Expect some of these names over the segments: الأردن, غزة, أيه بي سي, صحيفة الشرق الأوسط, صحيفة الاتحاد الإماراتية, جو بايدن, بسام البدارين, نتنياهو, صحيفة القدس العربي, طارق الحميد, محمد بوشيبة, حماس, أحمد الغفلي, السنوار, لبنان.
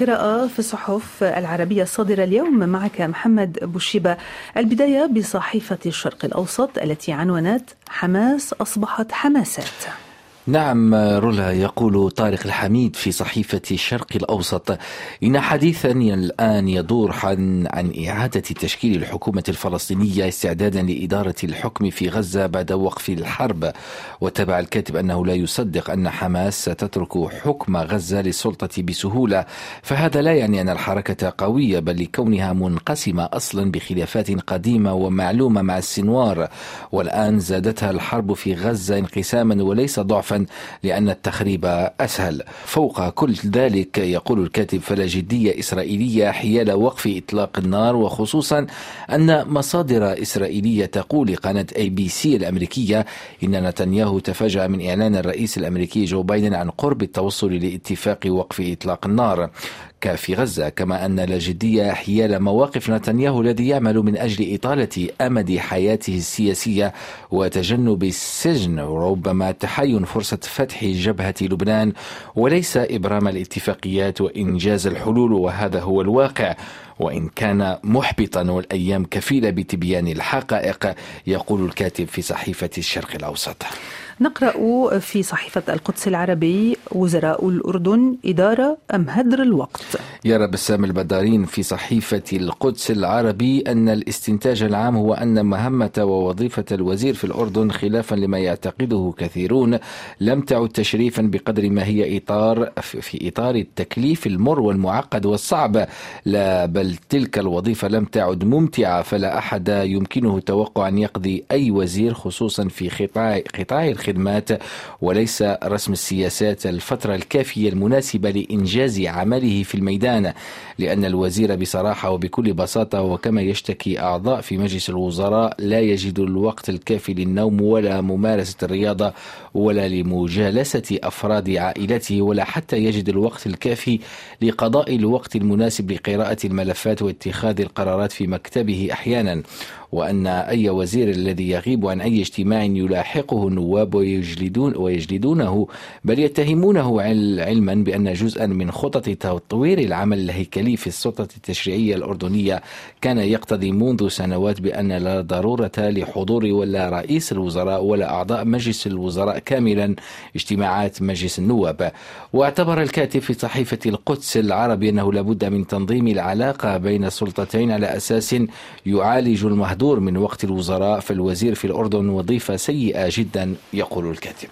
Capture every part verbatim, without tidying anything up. قراءة في الصحف العربية الصادرة اليوم معك محمد بوشيبة. البداية بصحيفة الشرق الأوسط التي عنونت حماس أصبحت حماسات. نعم رولا، يقول طارق الحميد في صحيفة الشرق الأوسط إن حديثا الآن يدور عن, عن إعادة تشكيل الحكومة الفلسطينية استعدادا لإدارة الحكم في غزة بعد وقف الحرب. وتابع الكاتب أنه لا يصدق أن حماس ستترك حكم غزة للسلطة بسهولة، فهذا لا يعني أن الحركة قوية، بل لكونها منقسمة أصلا بخلافات قديمة ومعلومة مع السنوار، والآن زادتها الحرب في غزة انقساما وليس ضعفا لأن التخريب أسهل. فوق كل ذلك يقول الكاتب فلا جدية إسرائيلية حيال وقف إطلاق النار، وخصوصا أن مصادر إسرائيلية تقول لقناة أيه بي سي الأمريكية إن نتنياهو تفاجأ من إعلان الرئيس الأمريكي جو بايدن عن قرب التوصل لاتفاق وقف إطلاق النار في غزة، كما أن لا جدية حيال مواقف نتنياهو الذي يعمل من أجل إطالة أمد حياته السياسية وتجنب السجن، وربما تحين فرصة فتح جبهة لبنان وليس إبرام الاتفاقيات وإنجاز الحلول، وهذا هو الواقع وإن كان محبطا والأيام كفيلة بتبيان الحقائق، يقول الكاتب في صحيفة الشرق الأوسط. نقرأ في صحيفة القدس العربي وزراء الأردن إدارة أم هدر الوقت. يرى بسام البدارين في صحيفة القدس العربي أن الاستنتاج العام هو أن مهمة ووظيفة الوزير في الأردن، خلافا لما يعتقده كثيرون، لم تعد تشريفا بقدر ما هي إطار في إطار التكليف المر والمعقد والصعب، لا بل تلك الوظيفة لم تعد ممتعة، فلا أحد يمكنه توقع أن يقضي أي وزير خصوصا في قطاع قطاع الخدمات، وليس رسم السياسات الفترة الكافية المناسبة لإنجاز عمله في الميدان، لأن الوزير بصراحة وبكل بساطة وكما يشتكي أعضاء في مجلس الوزراء لا يجد الوقت الكافي للنوم ولا ممارسة الرياضة ولا لمجالسة أفراد عائلته، ولا حتى يجد الوقت الكافي لقضاء الوقت المناسب لقراءة الملفات واتخاذ القرارات في مكتبه أحيانا، وأن أي وزير الذي يغيب عن أي اجتماع يلاحقه النواب ويجلدون ويجلدونه، بل يتهمونه علما بأن جزءا من خطط تطوير العمل الهيكلي في السلطة التشريعية الأردنية كان يقتضي منذ سنوات بأن لا ضرورة لحضور ولا رئيس الوزراء ولا أعضاء مجلس الوزراء كاملا اجتماعات مجلس النواب. واعتبر الكاتب في صحيفة القدس العربي أنه لابد من تنظيم العلاقة بين السلطتين على أساس يعالج المهدور من وقت الوزراء، فالوزير في الأردن وظيفة سيئة جدا، يقول الكاتب.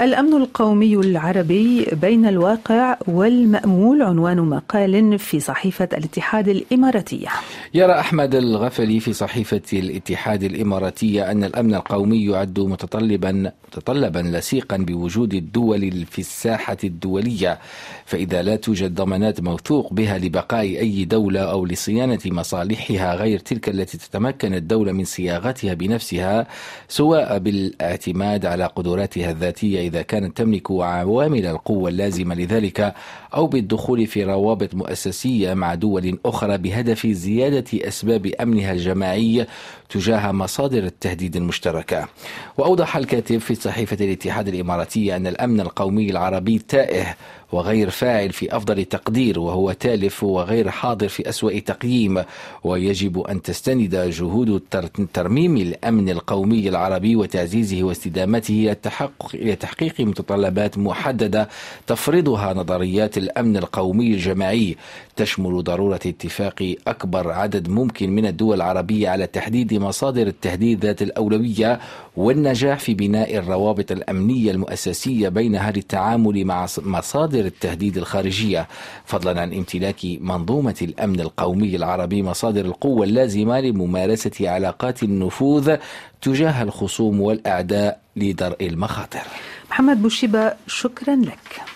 الأمن القومي العربي بين الواقع والمأمول عنوان مقال في صحيفة الاتحاد الإماراتية. يرى أحمد الغفلي في صحيفة الاتحاد الإماراتية أن الأمن القومي يعد متطلبا متطلبا لصيقا بوجود الدول في الساحة الدولية، فإذا لا توجد ضمانات موثوق بها لبقاء أي دولة أو لصيانة مصالحها غير تلك التي تتمكن الدولة من صياغتها بنفسها، سواء بالاعتماد على قدراتها الذاتية إذا كانت تملك عوامل القوة اللازمة لذلك، أو بالدخول في روابط مؤسسية مع دول أخرى بهدف زيادة أسباب أمنها الجماعي تجاه مصادر التهديد المشتركة. وأوضح الكاتب في صحيفة الاتحاد الإماراتية أن الأمن القومي العربي تائه وغير فاعل في أفضل تقدير، وهو تالف وغير حاضر في أسوأ تقييم، ويجب أن تستند جهود ترميم الأمن القومي العربي وتعزيزه واستدامته لتحقيق متطلبات محددة تفرضها نظريات الأمن القومي الجماعي، تشمل ضرورة اتفاق أكبر عدد ممكن من الدول العربية على تحديد مصادر التهديد ذات الأولوية، والنجاح في بناء الروابط الأمنية المؤسسية بينها للتعامل مع مصادر التهديد الخارجية، فضلا عن امتلاك منظومة الأمن القومي العربي مصادر القوة اللازمة لممارسة علاقات النفوذ تجاه الخصوم والأعداء لدرء المخاطر. محمد بوشيبة، شكرا لك.